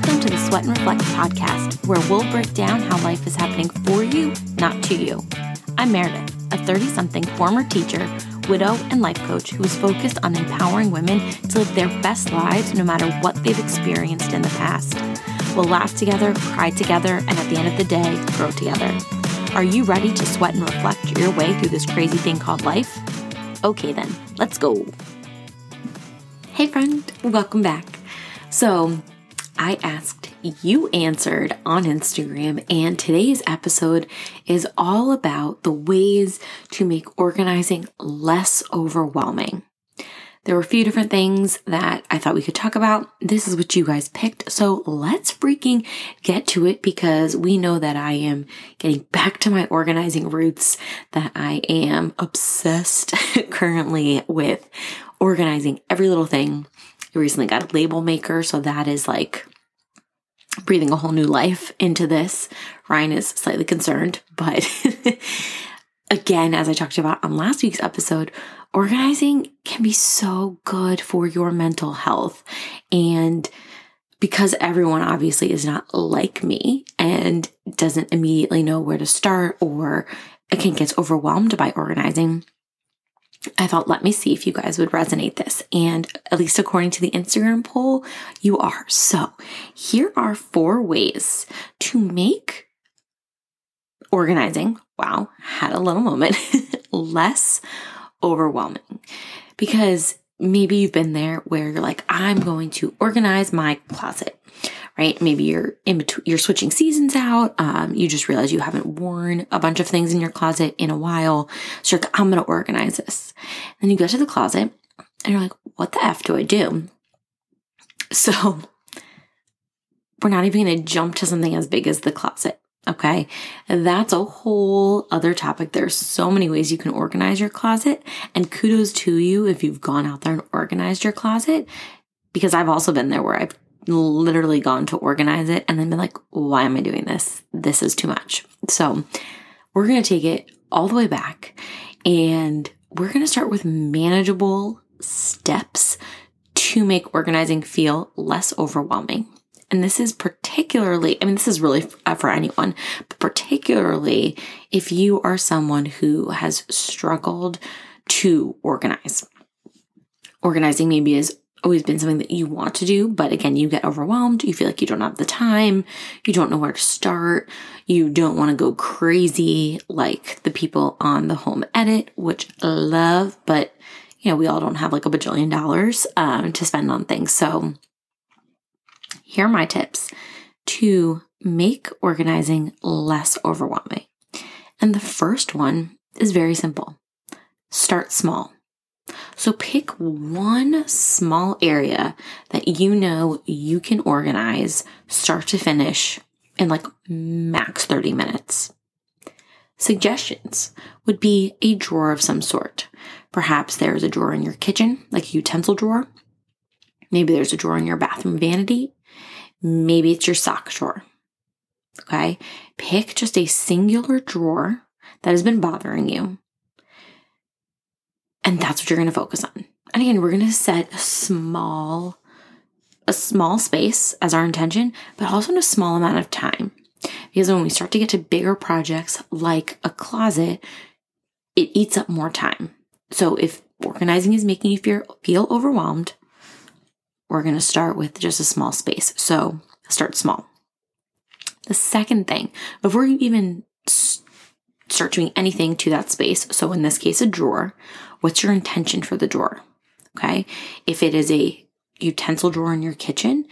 welcome to the Sweat and Reflect podcast, where we'll break down how life is happening for you, not to you. I'm Meredith, a 30-something former teacher, widow, and life coach who is focused on empowering women to live their best lives no matter what they've experienced in the past. We'll laugh together, cry together, and at the end of the day, grow together. Are you ready to sweat and reflect your way through this crazy thing called life? Okay then, let's go. Hey friend, welcome back. So I asked, you answered on Instagram, and today's episode is all about the ways to make organizing less overwhelming. There were a few different things that I thought we could talk about. This is what you guys picked. So let's freaking get to it, because we know that I am getting back to my organizing roots, that I am obsessed currently with organizing every little thing. I recently got a label maker, so that is like breathing a whole new life into this. Ryan is slightly concerned, but again, as I talked about on last week's episode, organizing can be so good for your mental health. And because everyone obviously is not like me and doesn't immediately know where to start, or again, gets overwhelmed by organizing, I thought, let me see if you guys would resonate this. And at least according to the Instagram poll, you are. So here are 4 ways to make organizing, wow, had a little moment, less overwhelming. Because maybe you've been there where you're like, I'm going to organize my closet, right? Maybe you're in between, you're switching seasons out. You just realize you haven't worn a bunch of things in your closet in a while. So you're like, I'm going to organize this. Then you go to the closet and you're like, what the F do I do? So we're not even going to jump to something as big as the closet. Okay, that's a whole other topic. There's so many ways you can organize your closet, and kudos to you if you've gone out there and organized your closet, because I've also been there where I've literally gone to organize it and then been like, why am I doing this? This is too much. So we're going to take it all the way back, and we're going to start with manageable steps to make organizing feel less overwhelming. And this is particularly, I mean, this is really for anyone, but particularly if you are someone who has struggled to organize. Organizing maybe has always been something that you want to do, but again, you get overwhelmed. You feel like you don't have the time. You don't know where to start. You don't want to go crazy like the people on the Home Edit, which I love, but you know, we all don't have like a bajillion dollars to spend on things. So here are my tips to make organizing less overwhelming. And the first one is very simple. Start small. So pick one small area that you know you can organize start to finish in like max 30 minutes. Suggestions would be a drawer of some sort. Perhaps there's a drawer in your kitchen, like a utensil drawer. Maybe there's a drawer in your bathroom vanity. Maybe it's your sock drawer. Okay. Pick just a singular drawer that has been bothering you. And that's what you're going to focus on. And again, we're going to set a small space as our intention, but also in a small amount of time. Because when we start to get to bigger projects like a closet, it eats up more time. So if organizing is making you feel overwhelmed, we're going to start with just a small space. So start small. The second thing, before you even start doing anything to that space, so in this case, a drawer, what's your intention for the drawer? Okay. If it is a utensil drawer in your kitchen,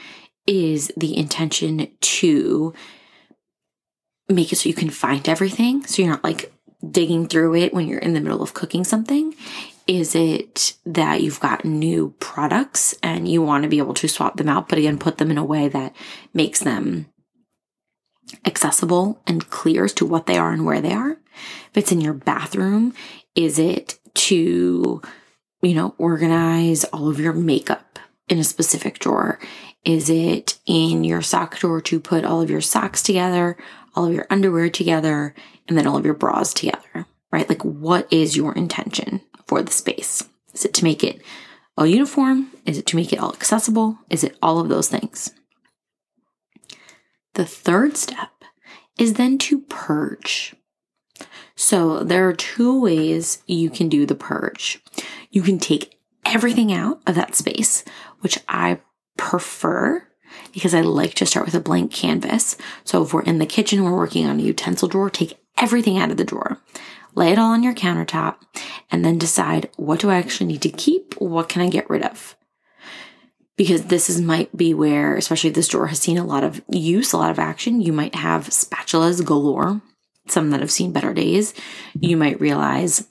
is the intention to make it so you can find everything? So you're not like digging through it when you're in the middle of cooking something. Is it that you've got new products and you want to be able to swap them out, but again, put them in a way that makes them accessible and clear as to what they are and where they are? If it's in your bathroom, is it to, you know, organize all of your makeup in a specific drawer? Is it in your sock drawer to put all of your socks together, all of your underwear together, and then all of your bras together, right? Like, what is your intention for the space? Is it to make it all uniform? Is it to make it all accessible? Is it all of those things? The third step is then to purge. So there are two ways you can do the purge. You can take everything out of that space, which I prefer because I like to start with a blank canvas. So if we're in the kitchen, we're working on a utensil drawer, take everything out of the drawer, lay it all on your countertop, and then decide, what do I actually need to keep? What can I get rid of? Because might be where, especially if this drawer has seen a lot of use, a lot of action, you might have spatulas galore, some that have seen better days. You might realize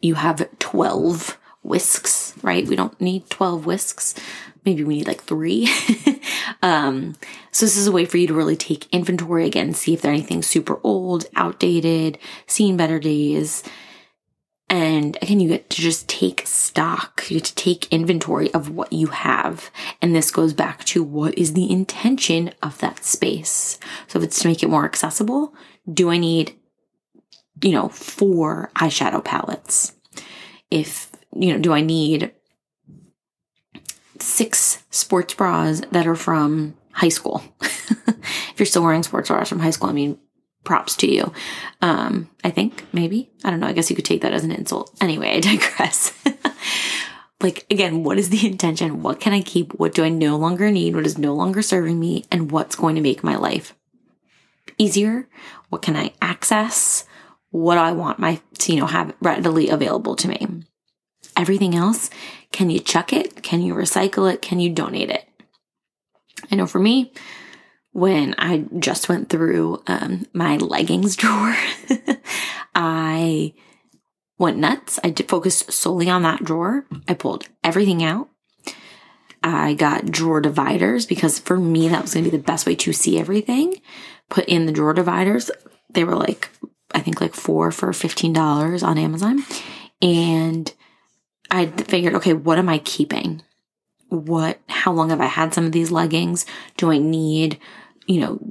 you have 12 whisks, right? We don't need 12 whisks. Maybe we need like 3. So this is a way for you to really take inventory again, see if there's anything super old, outdated, seen better days. And again, you get to just take stock. You get to take inventory of what you have. And this goes back to what is the intention of that space. So if it's to make it more accessible, do I need, 4 eyeshadow palettes? If, do I need 6 sports bras that are from high school? If you're still wearing sports bras from high school, props to you. I think maybe, I don't know. I guess you could take that as an insult. Anyway, I digress. Again, what is the intention? What can I keep? What do I no longer need? What is no longer serving me? And what's going to make my life easier? What can I access? What do I want have readily available to me? Everything else, can you chuck it? Can you recycle it? Can you donate it? I know for me, when I just went through my leggings drawer, I went nuts. I focused solely on that drawer. I pulled everything out. I got drawer dividers because for me, that was going to be the best way to see everything. Put in the drawer dividers. They were I think 4 for $15 on Amazon. And I figured, okay, what am I keeping? How long have I had some of these leggings? Do I need,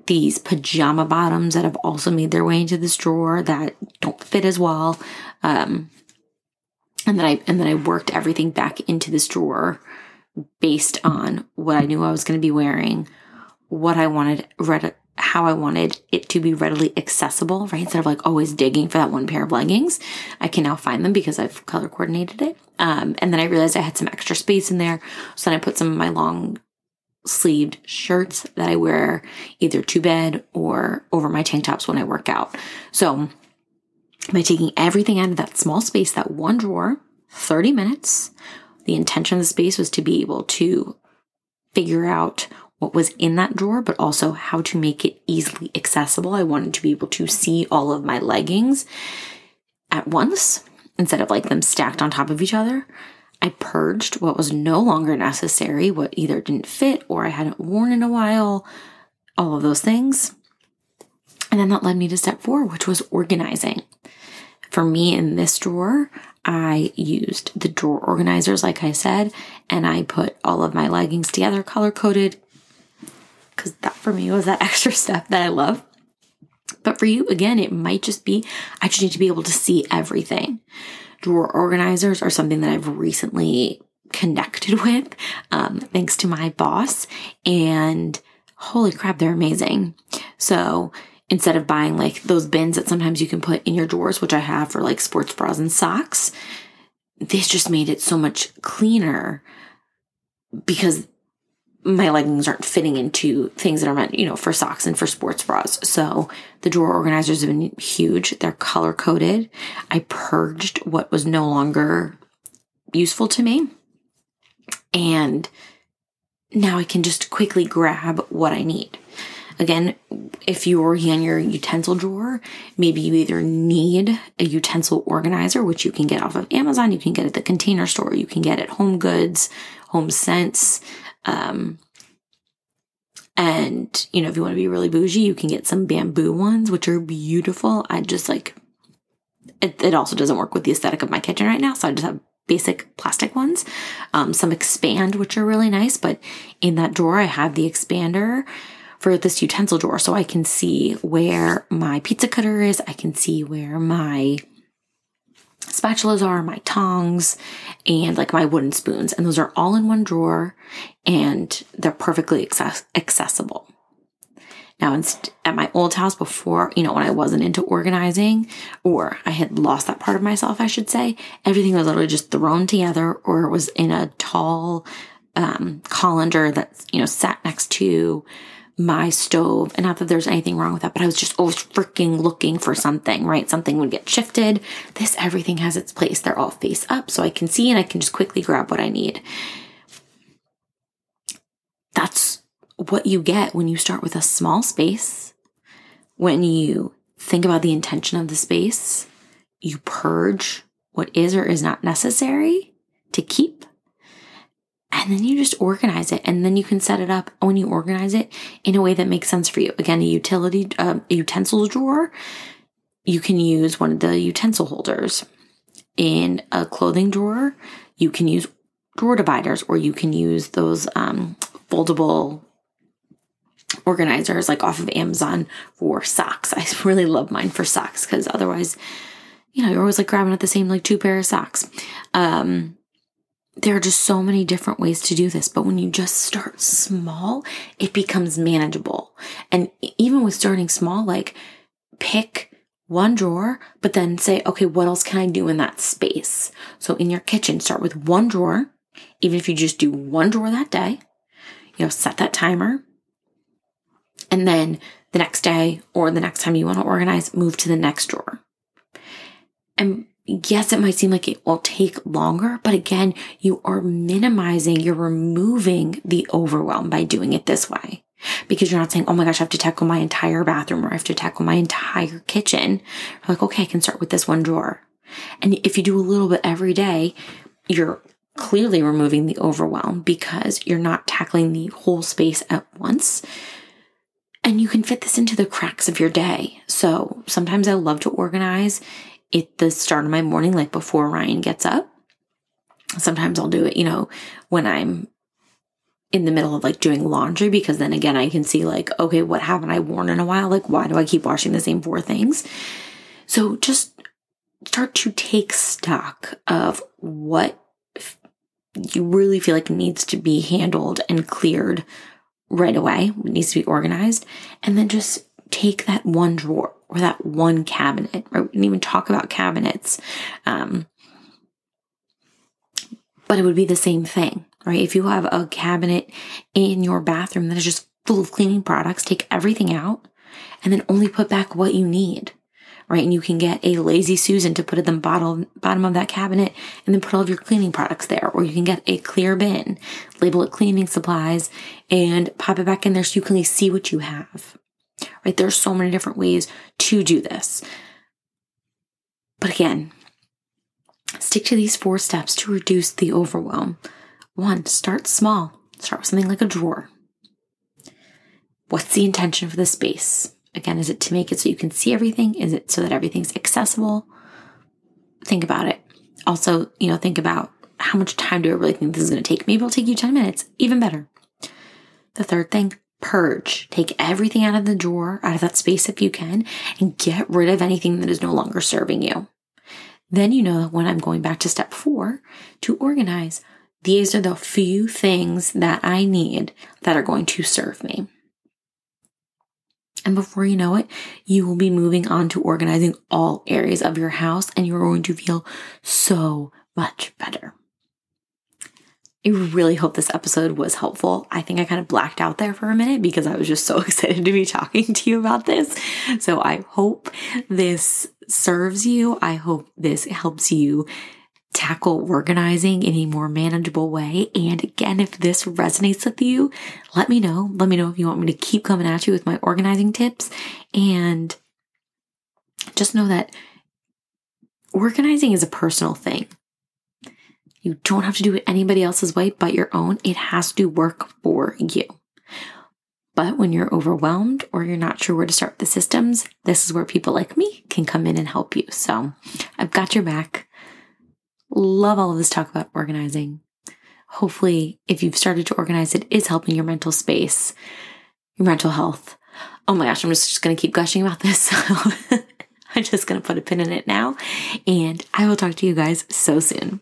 these pajama bottoms that have also made their way into this drawer that don't fit as well? And then I worked everything back into this drawer based on what I knew I was going to be wearing, what I wanted, how I wanted it to be readily accessible, right? Instead of always digging for that one pair of leggings, I can now find them because I've color coordinated it. And then I realized I had some extra space in there. So then I put some of my long sleeved shirts that I wear either to bed or over my tank tops when I work out. So by taking everything out of that small space, that one drawer, 30 minutes, the intention of the space was to be able to figure out what was in that drawer, but also how to make it easily accessible. I wanted to be able to see all of my leggings at once instead of them stacked on top of each other. I purged what was no longer necessary, what either didn't fit or I hadn't worn in a while, all of those things. And then that led me to step 4, which was organizing. For me in this drawer, I used the drawer organizers, like I said, and I put all of my leggings together, color-coded, because that for me was that extra step that I love. But for you, again, it might just be, I just need to be able to see everything. Drawer organizers are something that I've recently connected with, thanks to my boss. And holy crap, they're amazing. So instead of buying those bins that sometimes you can put in your drawers, which I have for sports bras and socks, this just made it so much cleaner because my leggings aren't fitting into things that are meant, for socks and for sports bras. So the drawer organizers have been huge. They're color coded. I purged what was no longer useful to me. And now I can just quickly grab what I need. Again, if you're working on your utensil drawer, maybe you either need a utensil organizer, which you can get off of Amazon, you can get at the Container Store, you can get at HomeGoods, HomeSense, and if you want to be really bougie, you can get some bamboo ones, which are beautiful. I just it also doesn't work with the aesthetic of my kitchen right now, so I just have basic plastic ones. Some expand, which are really nice, but in that drawer I have the expander for this utensil drawer, so I can see where my pizza cutter is, I can see where my spatulas are, my tongs, and my wooden spoons. And those are all in one drawer and they're perfectly accessible. Now, at my old house before, when I wasn't into organizing, or I had lost that part of myself, I should say, everything was literally just thrown together, or it was in a tall colander that, sat next to my stove. And not that there's anything wrong with that, but I was just always freaking looking for something, right? Something would get shifted. Everything has its place. They're all face up, so I can see and I can just quickly grab what I need. That's what you get when you start with a small space. When you think about the intention of the space, you purge what is or is not necessary to keep. And then you just organize it, and then you can set it up when you organize it in a way that makes sense for you. Again, a utensils drawer. You can use one of the utensil holders. In a clothing drawer, you can use drawer dividers, or you can use those foldable organizers like off of Amazon for socks. I really love mine for socks because otherwise, you're always like grabbing at the same like two pair of socks. There are just so many different ways to do this, but when you just start small, it becomes manageable. And even with starting small, like pick one drawer, but then say, okay, what else can I do in that space? So in your kitchen, start with one drawer. Even if you just do one drawer that day, set that timer. And then the next day or the next time you want to organize, move to the next drawer. And yes, it might seem like it will take longer, but again, you are minimizing, you're removing the overwhelm by doing it this way, because you're not saying, oh my gosh, I have to tackle my entire bathroom, or I have to tackle my entire kitchen. You're like, okay, I can start with this one drawer. And if you do a little bit every day, you're clearly removing the overwhelm because you're not tackling the whole space at once. And you can fit this into the cracks of your day. So sometimes I love to organize at the start of my morning, like before Ryan gets up. Sometimes I'll do it, when I'm in the middle of like doing laundry, because then again, I can see like, okay, what haven't I worn in a while? Like, why do I keep washing the same four things? So just start to take stock of what you really feel like needs to be handled and cleared right away, what needs to be organized, and then just take that one drawer or that one cabinet, right? We didn't even talk about cabinets. But it would be the same thing, right? If you have a cabinet in your bathroom that is just full of cleaning products, take everything out and then only put back what you need, right? And you can get a Lazy Susan to put at the bottom of that cabinet and then put all of your cleaning products there. Or you can get a clear bin, label it cleaning supplies, and pop it back in there so you can see what you have. Right? There's so many different ways to do this. But again, stick to these 4 steps to reduce the overwhelm. 1, start small. Start with something like a drawer. What's the intention for the space? Again, is it to make it so you can see everything? Is it so that everything's accessible? Think about it. Also, think about how much time do I really think this is going to take? Maybe it'll take you 10 minutes, even better. The 3rd thing, purge. Take everything out of the drawer, out of that space if you can, and get rid of anything that is no longer serving you. Then when I'm going back to step 4, to organize, these are the few things that I need that are going to serve me. And before you know it, you will be moving on to organizing all areas of your house, and you're going to feel so much better. I really hope this episode was helpful. I think I kind of blacked out there for a minute because I was just so excited to be talking to you about this. So I hope this serves you. I hope this helps you tackle organizing in a more manageable way. And again, if this resonates with you, let me know. Let me know if you want me to keep coming at you with my organizing tips. And just know that organizing is a personal thing. You don't have to do it anybody else's way but your own. It has to work for you. But when you're overwhelmed or you're not sure where to start the systems, this is where people like me can come in and help you. So I've got your back. Love all of this talk about organizing. Hopefully, if you've started to organize, it is helping your mental space, your mental health. Oh my gosh, I'm just going to keep gushing about this. So I'm just going to put a pin in it now. And I will talk to you guys so soon.